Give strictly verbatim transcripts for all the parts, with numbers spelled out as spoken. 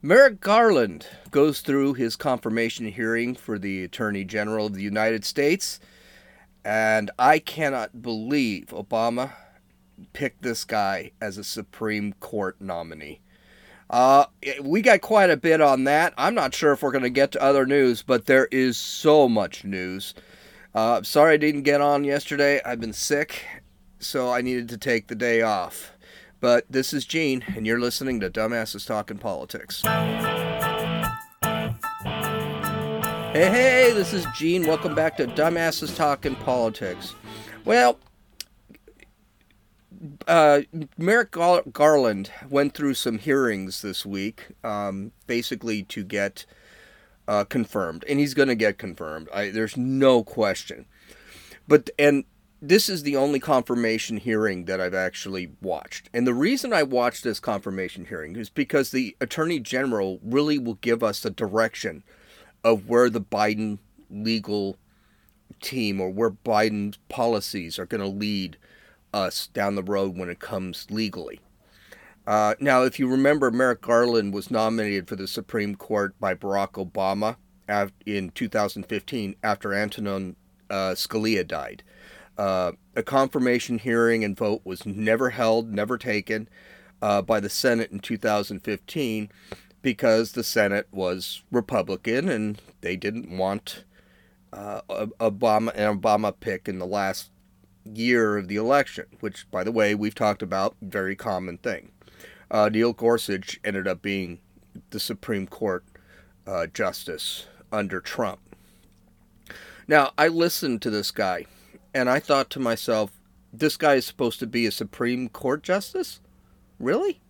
Merrick Garland goes through his confirmation hearing for the Attorney General of the United States, and I cannot believe Obama picked this guy as a Supreme Court nominee. Uh, we got quite a bit on that. I'm not sure if we're going to get to other news, but there is so much news. Uh, sorry I didn't get on yesterday. I've been sick, so I needed to take the day off. But this is Gene, and you're listening to Dumbasses Talking Politics. Hey, hey, this is Gene. Welcome back to Dumbasses Talking Politics. Well, Uh, Merrick Garland went through some hearings this week, um, basically to get uh, confirmed, and he's going to get confirmed. I, there's no question. But and this is the only confirmation hearing that I've actually watched. And the reason I watched this confirmation hearing is because the Attorney General really will give us the direction of where the Biden legal team or where Biden's policies are going to lead us down the road when it comes legally. Uh, now, if you remember, Merrick Garland was nominated for the Supreme Court by Barack Obama in two thousand fifteen after Antonin uh, Scalia died. Uh, a confirmation hearing and vote was never held, never taken uh, by the Senate in two thousand fifteen because the Senate was Republican and they didn't want uh, Obama an Obama pick in the last year of the election, which, by the way, we've talked about, very common thing. Uh, Neil Gorsuch ended up being the Supreme Court uh, justice under Trump. Now, I listened to this guy, and I thought to myself, this guy is supposed to be a Supreme Court justice? Really?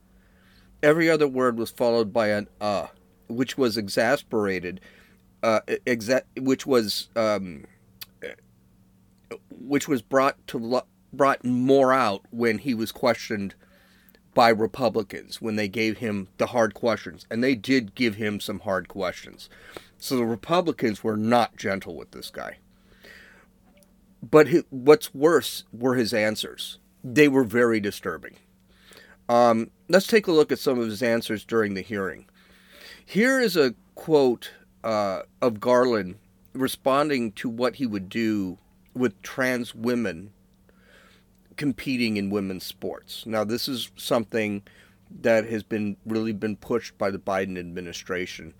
Every other word was followed by an uh, which was exasperated, uh, exa- which was... Um, which was brought to brought more out when he was questioned by Republicans, when they gave him the hard questions. And they did give him some hard questions. So the Republicans were not gentle with this guy. But he, what's worse were his answers. They were very disturbing. Um, let's take a look at some of his answers during the hearing. Here is a quote uh, of Garland responding to what he would do with trans women competing in women's sports. Now, this is something that has been really been pushed by the Biden administration,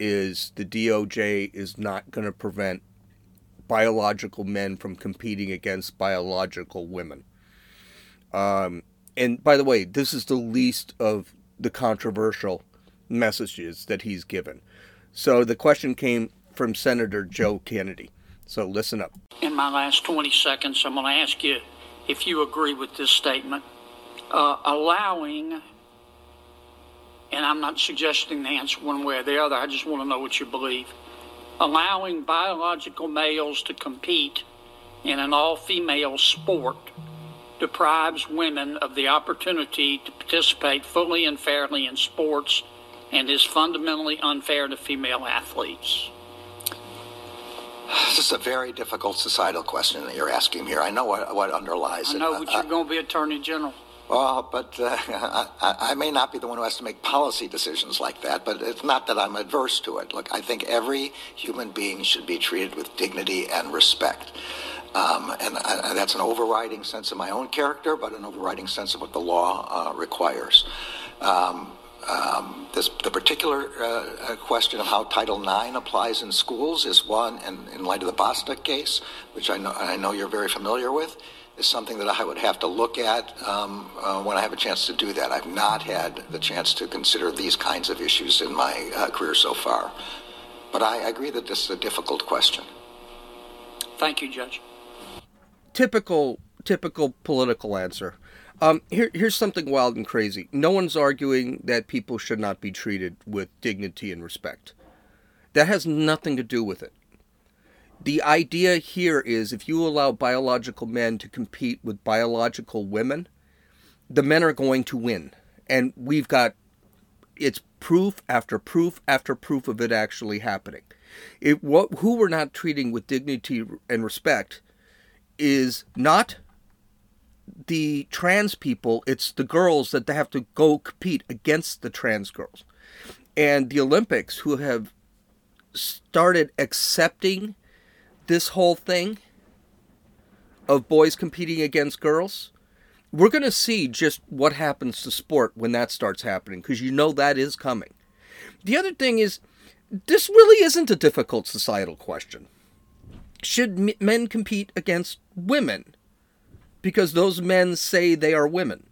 is the D O J is not going to prevent biological men from competing against biological women. Um, and by the way, this is the least of the controversial messages that he's given. So the question came from Senator Joe Kennedy. So listen up. In my last twenty seconds, I'm going to ask you if you agree with this statement. Uh, allowing, and I'm not suggesting the answer one way or the other, I just want to know what you believe. Allowing biological males to compete in an all-female sport deprives women of the opportunity to participate fully and fairly in sports and is fundamentally unfair to female athletes. This is a very difficult societal question that you're asking here. I know what, what underlies it. I know, it. but you're uh, going to be Attorney General. Well, but uh, I, I may not be the one who has to make policy decisions like that, but it's not that I'm adverse to it. Look, I think every human being should be treated with dignity and respect. Um, and I, that's an overriding sense of my own character, but an overriding sense of what the law uh, requires. Um, Um, this, the particular uh, question of how Title nine applies in schools is one, and in light of the Bostock case, which I know, I know you're very familiar with, is something that I would have to look at um, uh, when I have a chance to do that. I've not had the chance to consider these kinds of issues in my uh, career so far. But I agree that this is a difficult question. Thank you, Judge. Typical, typical political answer. Um, here, here's something wild and crazy. No one's arguing that people should not be treated with dignity and respect. That has nothing to do with it. The idea here is if you allow biological men to compete with biological women, the men are going to win. And we've got, it's proof after proof after proof of it actually happening. It, what, who we're not treating with dignity and respect is not the trans people, it's the girls that they have to go compete against the trans girls. and the Olympics, who have started accepting this whole thing of boys competing against girls, we're going to see just what happens to sport when that starts happening, because you know that is coming. The other thing is, this really isn't a difficult societal question. Should men compete against women because those men say they are women?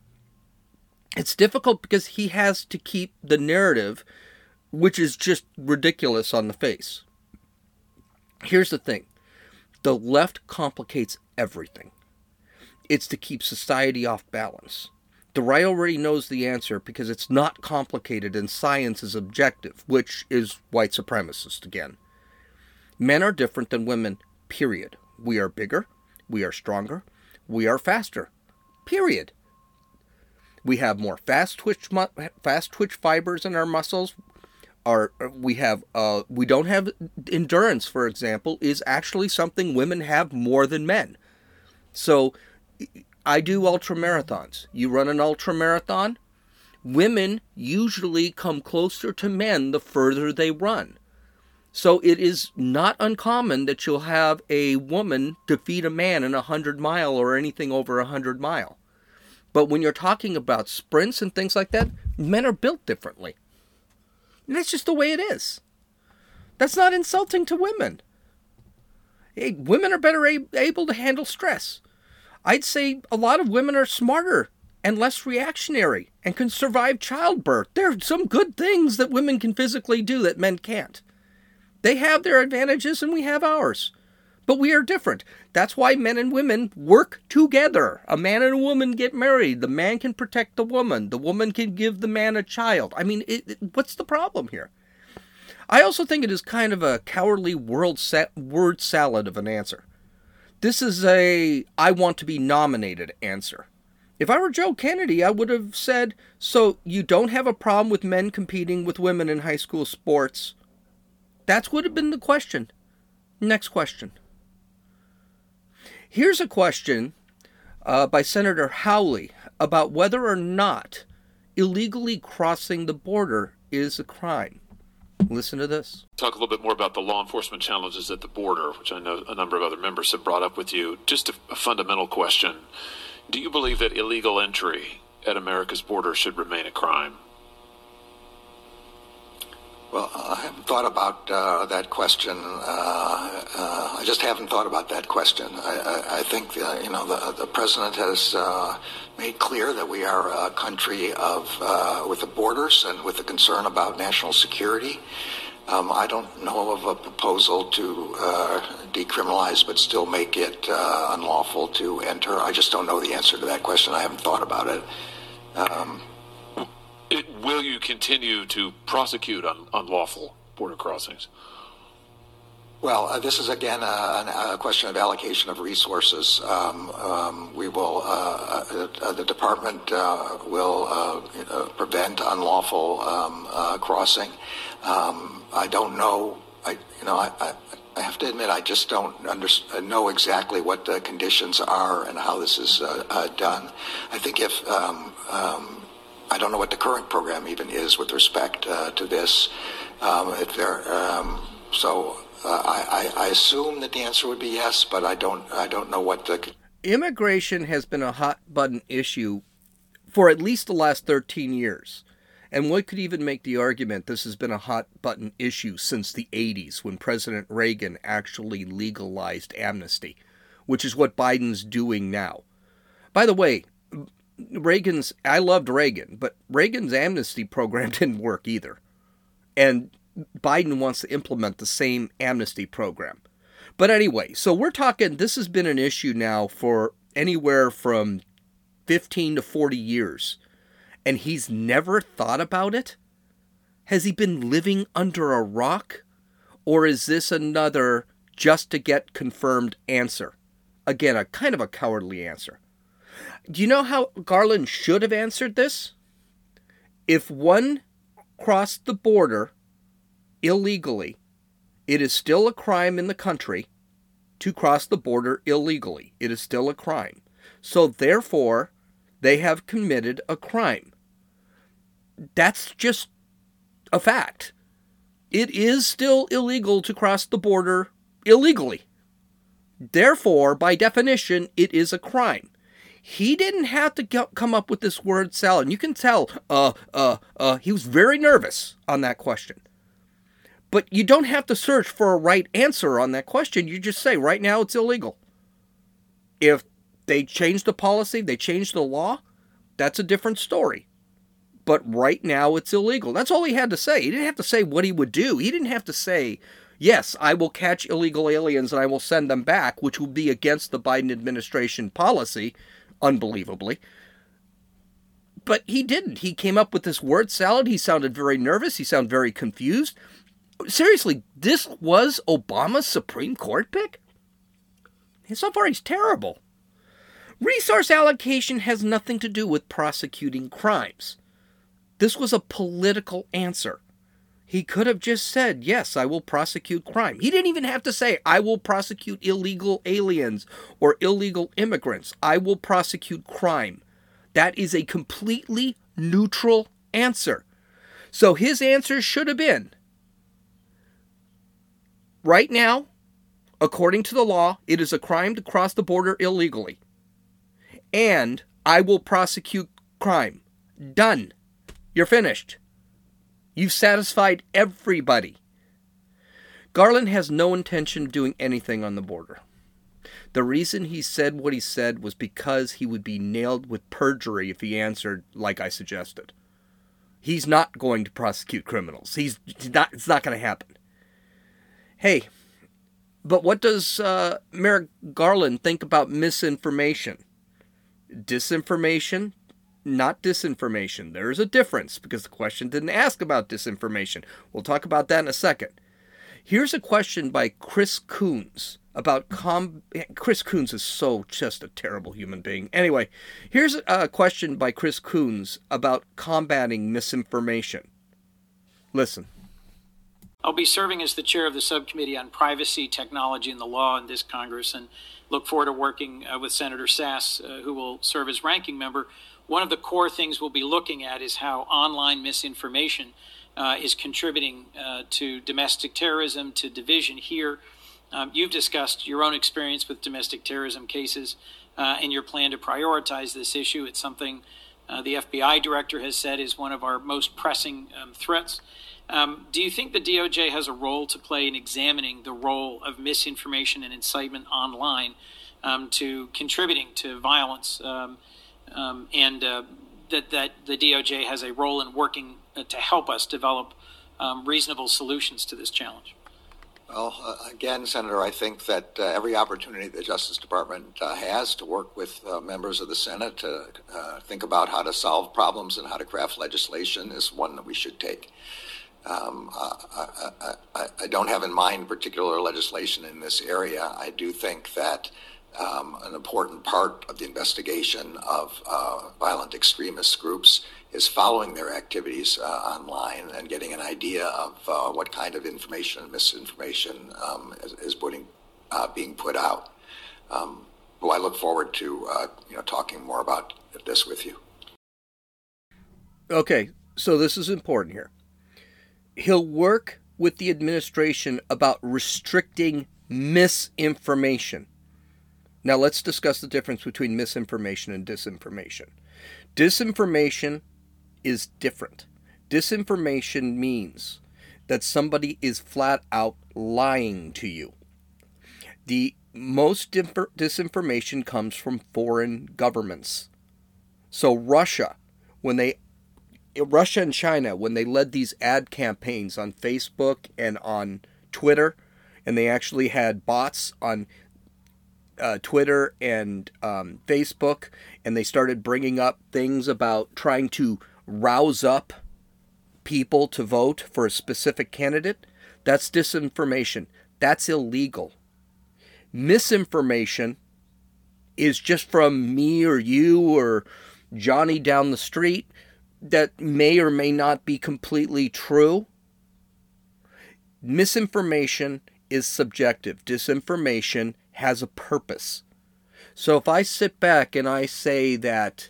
It's difficult because he has to keep the narrative, which is just ridiculous on the face. Here's the thing. The left complicates everything. It's to keep society off balance. The right already knows the answer because it's not complicated and science is objective, which is white supremacist again. Men are different than women, period. We are bigger, we are stronger, we are faster, period. We have more fast twitch fast twitch fibers in our muscles. Our we have uh we don't have endurance, for example, is actually something women have more than men. So I do ultra marathons. You run an ultra marathon, women usually come closer to men the further they run. So it is not uncommon that you'll have a woman defeat a man in a hundred mile or anything over a hundred mile. But when you're talking about sprints and things like that, men are built differently. And that's just the way it is. That's not insulting to women. Hey, women are better a- able to handle stress. I'd say a lot of women are smarter and less reactionary and can survive childbirth. There are some good things that women can physically do that men can't. They have their advantages and we have ours. But we are different. That's why men and women work together. A man and a woman get married. The man can protect the woman. The woman can give the man a child. I mean, it, it, what's the problem here? I also think it is kind of a cowardly world sa- word salad of an answer. This is a, I want to be nominated answer. If I were Joe Kennedy, I would have said, so you don't have a problem with men competing with women in high school sports? That would have been the question. Next question. Here's a question uh, by Senator Hawley about whether or not illegally crossing the border is a crime. Listen to this. Talk a little bit more about the law enforcement challenges at the border, which I know a number of other members have brought up with you. Just a, a fundamental question. Do you believe that illegal entry at America's border should remain a crime? Well, I haven't thought about uh, that question. Uh, uh, I just haven't thought about that question. I, I, I think, uh, you know, the, the president has uh, made clear that we are a country of uh, with the borders and with a concern about national security. Um, I don't know of a proposal to uh, decriminalize but still make it uh, unlawful to enter. I just don't know the answer to that question. I haven't thought about it. Um, Will you continue to prosecute un- unlawful border crossings? Well, uh, this is, again, a, a question of allocation of resources. Um, um, we will, uh, uh, the department uh, will uh, uh, prevent unlawful um, uh, crossing. Um, I don't know, I, you know, I, I, I have to admit, I just don't under, know exactly what the conditions are and how this is uh, uh, done. I think if... Um, um, I don't know what the current program even is with respect uh, to this. Um, if there, um, so uh, I, I assume that the answer would be yes, but I don't. I don't know what the immigration has been a hot button issue for at least the last thirteen years, and one could even make the argument this has been a hot button issue since the eighties, when President Reagan actually legalized amnesty, which is what Biden's doing now. By the way. Reagan's, I loved Reagan, but Reagan's amnesty program didn't work either. And Biden wants to implement the same amnesty program. But anyway, so we're talking, this has been an issue now for anywhere from fifteen to forty years. And he's never thought about it? Has he been living under a rock? Or is this another just to get confirmed answer? Again, a kind of a cowardly answer. Do you know how Garland should have answered this? If one crossed the border illegally, it is still a crime in the country to cross the border illegally. It is still a crime. So therefore, they have committed a crime. That's just a fact. It is still illegal to cross the border illegally. Therefore, by definition, it is a crime. He didn't have to get, come up with this word salad. And you can tell uh, uh, uh, he was very nervous on that question. But you don't have to search for a right answer on that question. You just say, right now, it's illegal. If they change the policy, they change the law, that's a different story. But right now, it's illegal. That's all he had to say. He didn't have to say what he would do. He didn't have to say, yes, I will catch illegal aliens and I will send them back, which would be against the Biden administration policy, unbelievably. But he didn't. He came up with this word salad. He sounded very nervous. He sounded very confused. Seriously, this was Obama's Supreme Court pick? So far, he's terrible. Resource allocation has nothing to do with prosecuting crimes. This was a political answer. He could have just said, yes, I will prosecute crime. He didn't even have to say, I will prosecute illegal aliens or illegal immigrants. I will prosecute crime. That is a completely neutral answer. So his answer should have been, right now, according to the law, it is a crime to cross the border illegally. And I will prosecute crime. Done. You're finished. You've satisfied everybody. Garland has no intention of doing anything on the border. The reason he said what he said was because he would be nailed with perjury if he answered like I suggested. He's not going to prosecute criminals. He's not. It's not going to happen. Hey, but what does uh, Merrick Garland think about misinformation? Disinformation, not disinformation. There's a difference because the question didn't ask about disinformation. We'll talk about that in a second. Here's a question by Chris Coons about... Com- Chris Coons is so just a terrible human being. Anyway, here's a question by Chris Coons about combating misinformation. Listen. I'll be serving as the chair of the Subcommittee on Privacy, Technology, and the Law in this Congress, and look forward to working uh, with Senator Sass, uh, who will serve as ranking member. One of the core things we'll be looking at is how online misinformation uh, is contributing uh, to domestic terrorism, to division here. Um, you've discussed your own experience with domestic terrorism cases uh, and your plan to prioritize this issue. It's something uh, the F B I director has said is one of our most pressing um, threats. Um, do you think the D O J has a role to play in examining the role of misinformation and incitement online um, to contributing to violence um, um, and uh, that, that the D O J has a role in working to help us develop um, reasonable solutions to this challenge? Well, uh, again, Senator, I think that uh, every opportunity the Justice Department uh, has to work with uh, members of the Senate to uh, think about how to solve problems and how to craft legislation is one that we should take. Um, I, I, I don't have in mind particular legislation in this area. I do think that um, an important part of the investigation of uh, violent extremist groups is following their activities uh, online and getting an idea of uh, what kind of information and misinformation um, is, is putting, uh, being put out. Um, well, I look forward to uh, you know talking more about this with you. Okay, so this is important here. He'll work with the administration about restricting misinformation. Now, let's discuss the difference between misinformation and disinformation. Disinformation is different. Disinformation means that somebody is flat out lying to you. The most dif- disinformation comes from foreign governments. So Russia, when they Russia and China, when they led these ad campaigns on Facebook and on Twitter, and they actually had bots on uh, Twitter and um, Facebook, and they started bringing up things about trying to rouse up people to vote for a specific candidate, that's disinformation. That's illegal. Misinformation is just from me or you or Johnny down the street that may or may not be completely true. Misinformation is subjective. Disinformation has a purpose. So if I sit back and I say that,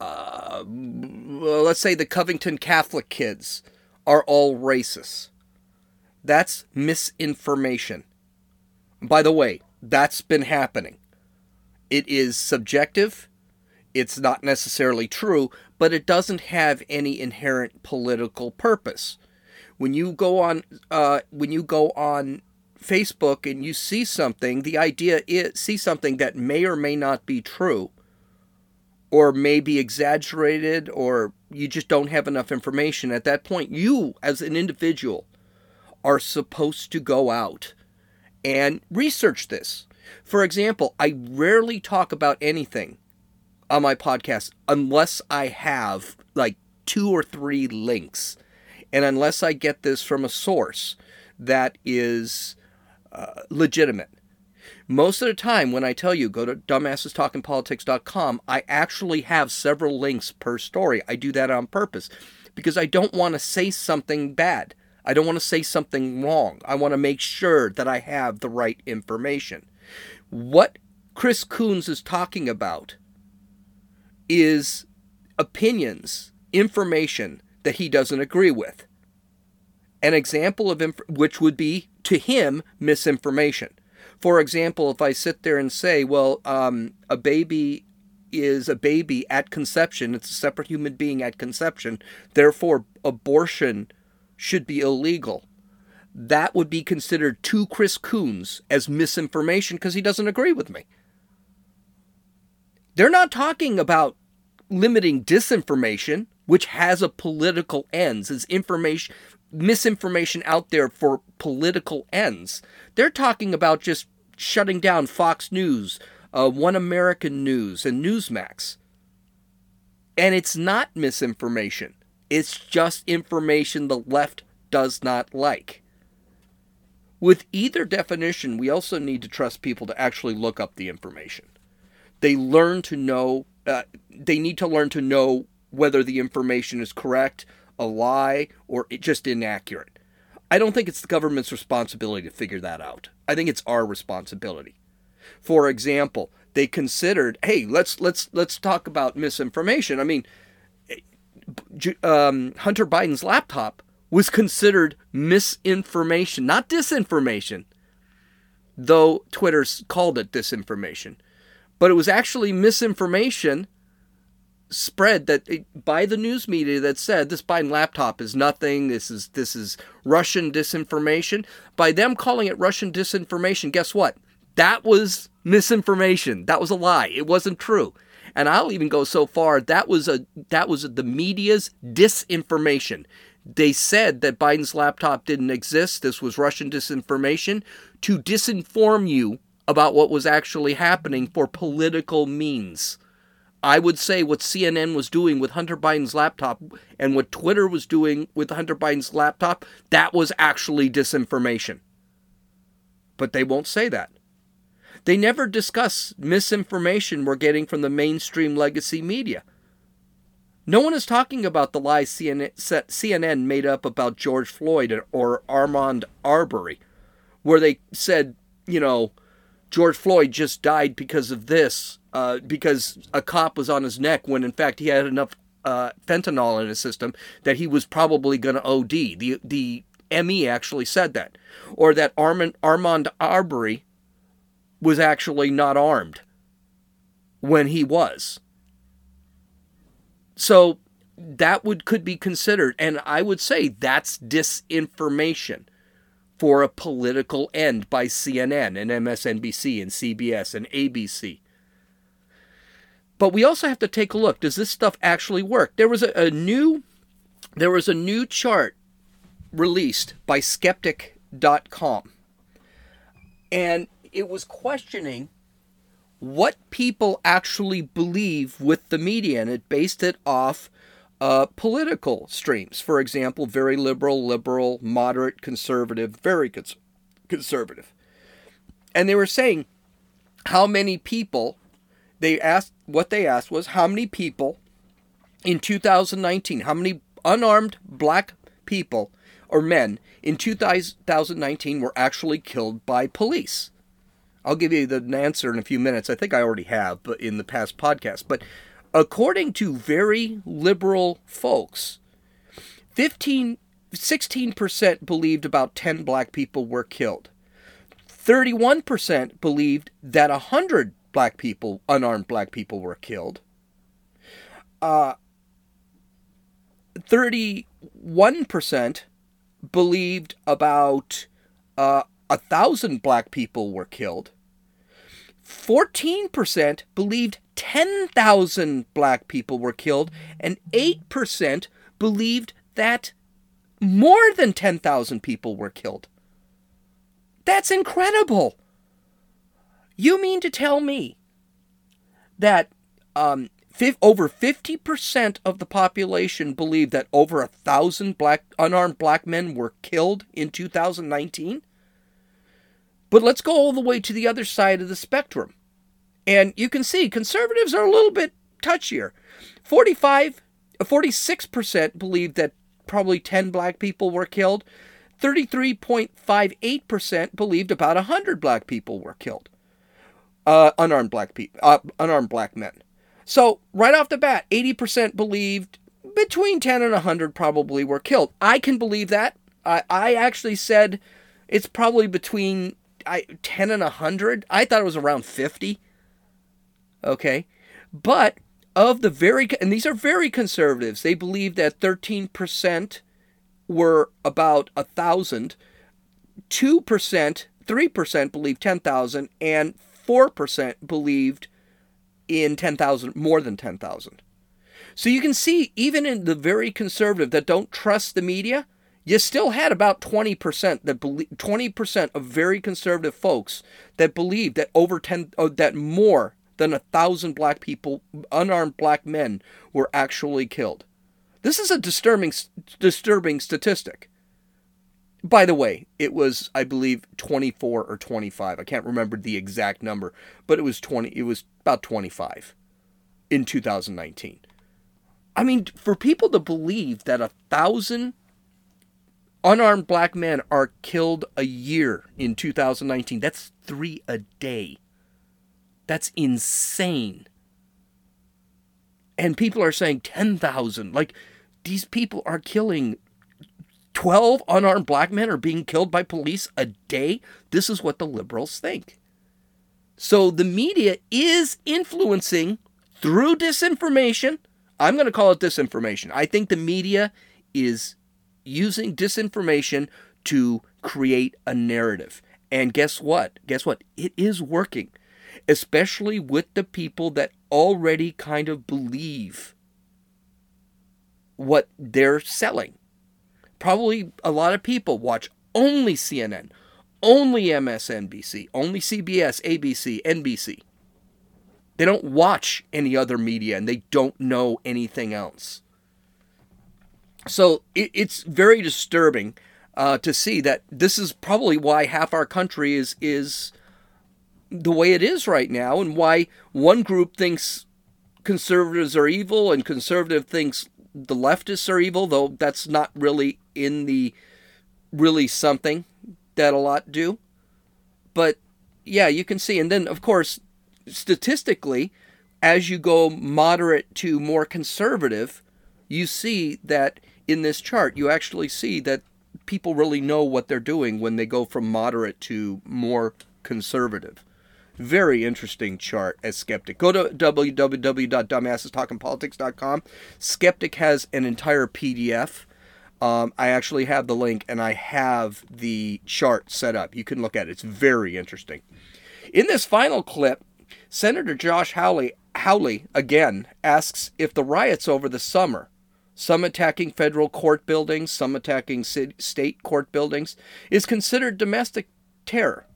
uh, well, let's say the Covington Catholic kids are all racists. That's misinformation. By the way, that's been happening. It is subjective. It's not necessarily true, but it doesn't have any inherent political purpose. When you go on, uh, when you go on Facebook and you see something, the idea is see something that may or may not be true, or may be exaggerated, or you just don't have enough information. At that point, you as an individual are supposed to go out and research this. For example, I rarely talk about anything on my podcast unless I have like two or three links, and unless I get this from a source that is uh, legitimate. Most of the time when I tell you go to dumbasses talking politics dot com, I actually have several links per story. I do that on purpose because I don't want to say something bad. I don't want to say something wrong. I want to make sure that I have the right information. What Chris Coons is talking about is opinions, information that he doesn't agree with. An example of inf- which would be, to him, misinformation. For example, if I sit there and say, well, um, a baby is a baby at conception, it's a separate human being at conception, therefore abortion should be illegal. That would be considered to Chris Coons as misinformation because he doesn't agree with me. They're not talking about limiting disinformation, which has a political ends, is information, misinformation out there for political ends. They're talking about just shutting down Fox News, uh, One American News, and Newsmax. And it's not misinformation. It's just information the left does not like. With either definition, we also need to trust people to actually look up the information. They learn to know, uh, they need to learn to know whether the information is correct, a lie, or it just inaccurate. I don't think it's the government's responsibility to figure that out. I think it's our responsibility. For example, they considered, hey, let's let's let's talk about misinformation. I mean, um, Hunter Biden's laptop was considered misinformation, not disinformation, though Twitter called it disinformation. But it was actually misinformation spread that it, by the news media that said this Biden laptop is nothing, this is this is Russian disinformation. By them calling it Russian disinformation, guess what? That was misinformation. That was a lie. It wasn't true. And I'll even go so far, that was a that was the media's disinformation. They said that Biden's laptop didn't exist, this was Russian disinformation, to disinform you about what was actually happening for political means. I would say what C N N was doing with Hunter Biden's laptop and what Twitter was doing with Hunter Biden's laptop, that was actually disinformation. But they won't say that. They never discuss misinformation we're getting from the mainstream legacy media. No one is talking about the lies C N N made up about George Floyd or Ahmaud Arbery, where they said, you know, George Floyd just died because of this, uh, because a cop was on his neck when, in fact, he had enough uh, fentanyl in his system that he was probably going to O D. The the M E actually said that. Or that Armand, Ahmaud Arbery was actually not armed when he was. So that would could be considered, and I would say that's disinformation for a political end by C N N and M S N B C and C B S and A B C. But we also have to take a look. Does this stuff actually work? There was a, a new there was a new chart released by skeptic dot com. And it was questioning what people actually believe with the media, and it based it off Uh, political streams. For example, very liberal, liberal, moderate, conservative, very cons- conservative. And they were saying how many people, they asked, what they asked was how many people in two thousand nineteen, how many unarmed black people or men in two thousand nineteen were actually killed by police? I'll give you the answer in a few minutes. I think I already have, but in the past podcast, but according to very liberal folks, 15 sixteen percent believed about ten black people were killed. thirty-one percent believed that one hundred black people, unarmed black people, were killed. Uh, thirty-one percent believed about uh, one thousand black people were killed. fourteen percent believed ten thousand black people were killed, and eight percent believed that more than ten thousand people were killed. That's incredible. You mean to tell me that um, f- over fifty percent of the population believed that over one thousand black, unarmed black men were killed in two thousand nineteen? But let's go all the way to the other side of the spectrum. And you can see conservatives are a little bit touchier. forty-five, forty-six percent believed that probably ten black people were killed. thirty-three point five eight percent believed about one hundred black people were killed. Uh, unarmed black people, uh, unarmed black men. So right off the bat, eighty percent believed between ten and one hundred probably were killed. I can believe that. I, I actually said it's probably between I, ten and one hundred. I thought it was around fifty. Okay. But of the very, and these are very conservatives, they believe that thirteen percent were about one thousand, two percent, three percent believed ten thousand, and four percent believed in ten thousand, more than ten thousand. So you can see, even in the very conservative that don't trust the media, you still had about twenty percent that believe, twenty percent of very conservative folks that believed that over ten, oh, that more than a thousand black people, unarmed black men, were actually killed. This is a disturbing, disturbing statistic. By the way, it was, I believe, twenty-four or twenty-five. I can't remember the exact number, but it was twenty. It was about twenty-five in two thousand nineteen. I mean, for people to believe that a thousand unarmed black men are killed a year in two thousand nineteen, that's three a day. That's insane. And people are saying ten thousand. Like, these people are killing. twelve unarmed black men are being killed by police a day. This is what the liberals think. So the media is influencing through disinformation. I'm going to call it disinformation. I think the media is using disinformation to create a narrative. And guess what? Guess what? It is working, especially with the people that already kind of believe what they're selling. Probably a lot of people watch only C N N, only M S N B C, only C B S, A B C, N B C. They don't watch any other media, and they don't know anything else. So it, it's very disturbing uh, to see that this is probably why half our country is is the way it is right now, and why one group thinks conservatives are evil and conservative thinks the leftists are evil, though that's not really in the really something that a lot do. But yeah, you can see. And then, of course, statistically, as you go moderate to more conservative, you see that in this chart, you actually see that people really know what they're doing when they go from moderate to more conservative. Very interesting chart as Skeptic. Go to w w w dot dumbasses talking politics dot com. Skeptic has an entire P D F. Um, I actually have the link, and I have the chart set up. You can look at it. It's very interesting. In this final clip, Senator Josh Hawley, Hawley again asks if the riots over the summer, some attacking federal court buildings, some attacking city, state court buildings, is considered domestic terror.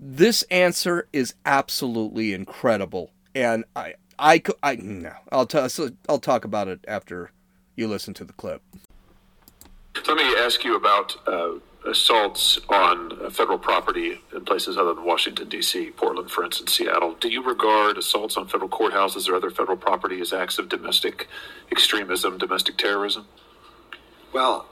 This answer is absolutely incredible, and I, I, I no, I'll, t- so I'll talk about it after you listen to the clip. Let me ask you about uh, assaults on federal property in places other than Washington, D C, Portland, for instance, Seattle. Do you regard assaults on federal courthouses or other federal property as acts of domestic extremism, domestic terrorism? Well,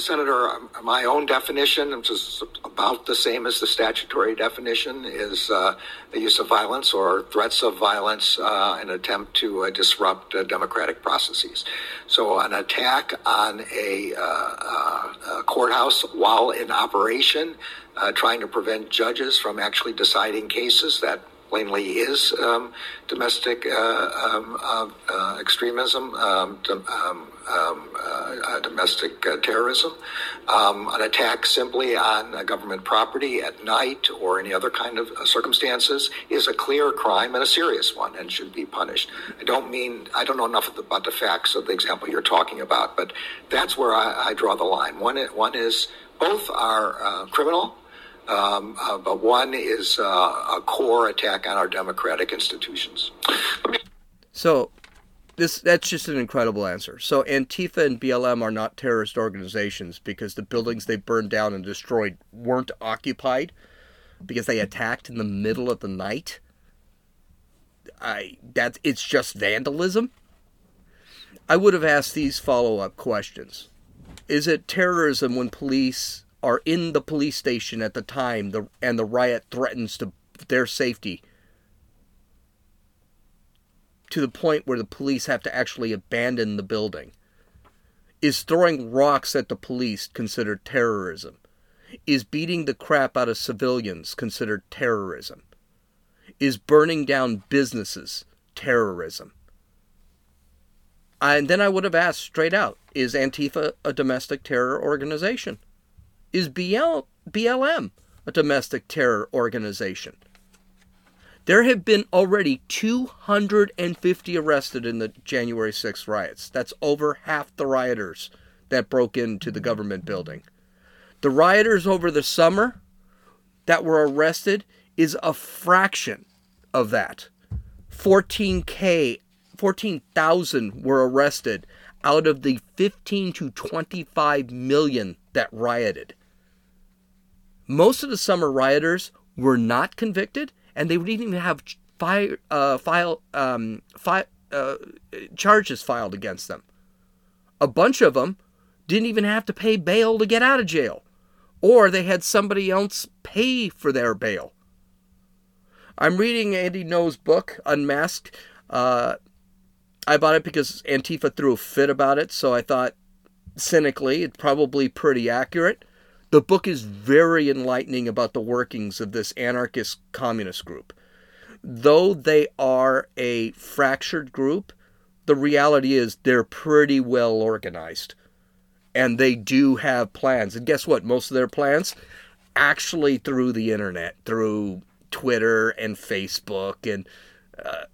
Senator, my own definition, which is about the same as the statutory definition, is uh, the use of violence or threats of violence uh, in an attempt to uh, disrupt uh, democratic processes. So an attack on a, uh, a courthouse while in operation, uh, trying to prevent judges from actually deciding cases, that plainly is um, domestic uh, um, uh, uh, extremism, um, dom- um, um, uh, uh, domestic uh, terrorism, um, an attack simply on uh, government property at night or any other kind of uh, circumstances is a clear crime and a serious one and should be punished. I don't mean, I don't know enough about the facts of the example you're talking about, but that's where I, I draw the line. One, one is both are uh, criminal. Um, uh, but one is uh, a core attack on our democratic institutions. So this that's just an incredible answer. So Antifa and B L M are not terrorist organizations because the buildings they burned down and destroyed weren't occupied because they attacked in the middle of the night. I that it's just vandalism. I would have asked these follow-up questions. Is it terrorism when police are in the police station at the time the, and the riot threatens to their safety to the point where the police have to actually abandon the building? Is throwing rocks at the police considered terrorism? Is beating the crap out of civilians considered terrorism? Is burning down businesses terrorism? And then I would have asked straight out, is Antifa a domestic terror organization? Is B L M a domestic terror organization? There have been already two hundred fifty arrested in the January sixth riots. That's over half the rioters that broke into the government building. The rioters over the summer that were arrested is a fraction of that. fourteen thousand were arrested out of the fifteen to twenty-five million that rioted. Most of the summer rioters were not convicted, and they didn't even have fi- uh, file, um, fi- uh, charges filed against them. A bunch of them didn't even have to pay bail to get out of jail, or they had somebody else pay for their bail. I'm reading Andy Noe's book, Unmasked. Uh, I bought it because Antifa threw a fit about it, so I thought, cynically, it's probably pretty accurate. The book is very enlightening about the workings of this anarchist communist group. Though they are a fractured group, the reality is they're pretty well organized. And they do have plans. And guess what? Most of their plans actually through the internet, through Twitter and Facebook and uh,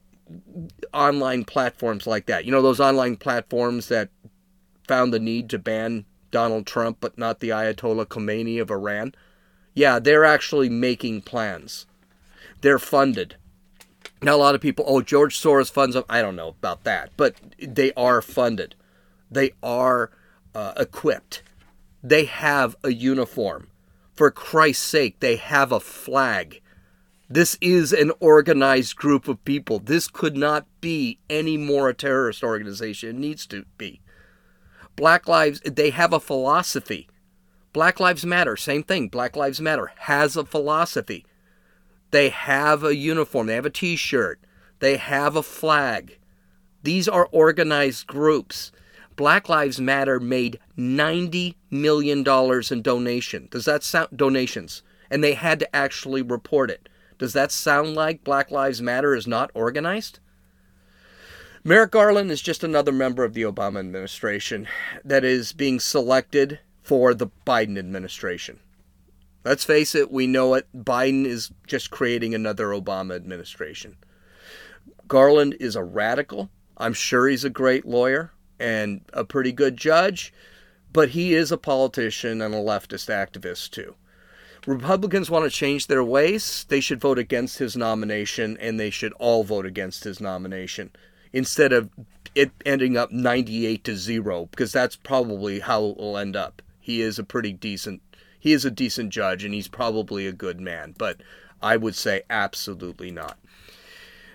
online platforms like that. You know, those online platforms that found the need to ban Donald Trump, but not the Ayatollah Khomeini of Iran. Yeah, they're actually making plans. They're funded. Now, a lot of people, oh, George Soros funds them. I don't know about that, but they are funded. They are uh, equipped. They have a uniform. For Christ's sake, they have a flag. This is an organized group of people. This could not be any more a terrorist organization. It needs to be. Black Lives, they have a philosophy. Black Lives Matter, same thing. Black Lives Matter has a philosophy. They have a uniform. They have a t-shirt. They have a flag. These are organized groups. Black Lives Matter made ninety million dollars in donation. Does that sound, donations. And they had to actually report it. Does that sound like Black Lives Matter is not organized? Merrick Garland is just another member of the Obama administration that is being selected for the Biden administration. Let's face it, we know it. Biden is just creating another Obama administration. Garland is a radical. I'm sure he's a great lawyer and a pretty good judge, but he is a politician and a leftist activist too. Republicans want to change their ways. They should vote against his nomination, and they should all vote against his nomination, instead of it ending up ninety-eight to zero, because that's probably how it will end up. He is a pretty decent, he is a decent judge, and he's probably a good man, but I would say absolutely not.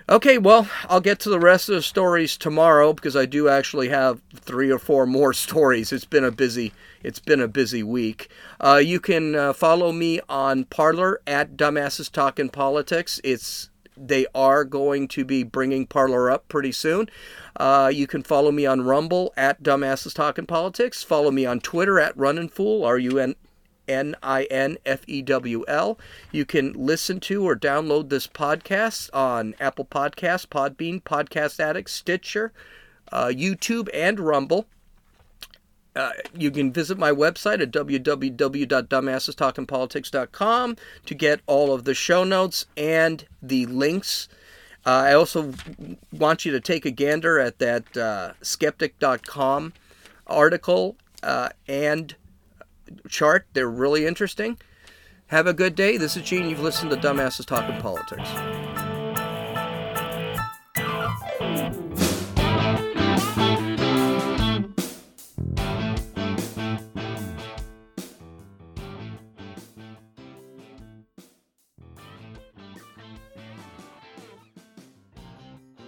Okay, well, I'll get to the rest of the stories tomorrow because I do actually have three or four more stories. It's been a busy, it's been a busy week. Uh, you can uh, follow me on Parler at Dumbasses Talking Politics. It's they are going to be bringing Parler up pretty soon. Uh, you can follow me on Rumble at Dumbasses Talking Politics. Follow me on Twitter at Runnin' Fool. R U N N I N F E W L. You can listen to or download this podcast on Apple Podcasts, Podbean, Podcast Addict, Stitcher, uh, YouTube, and Rumble. Uh, you can visit my website at w w w dot dumbasses talking politics dot com to get all of the show notes and the links. Uh, I also want you to take a gander at that uh, skeptic dot com article uh, and chart. They're really interesting. Have a good day. This is Gene. You've listened to Dumbasses Talking Politics.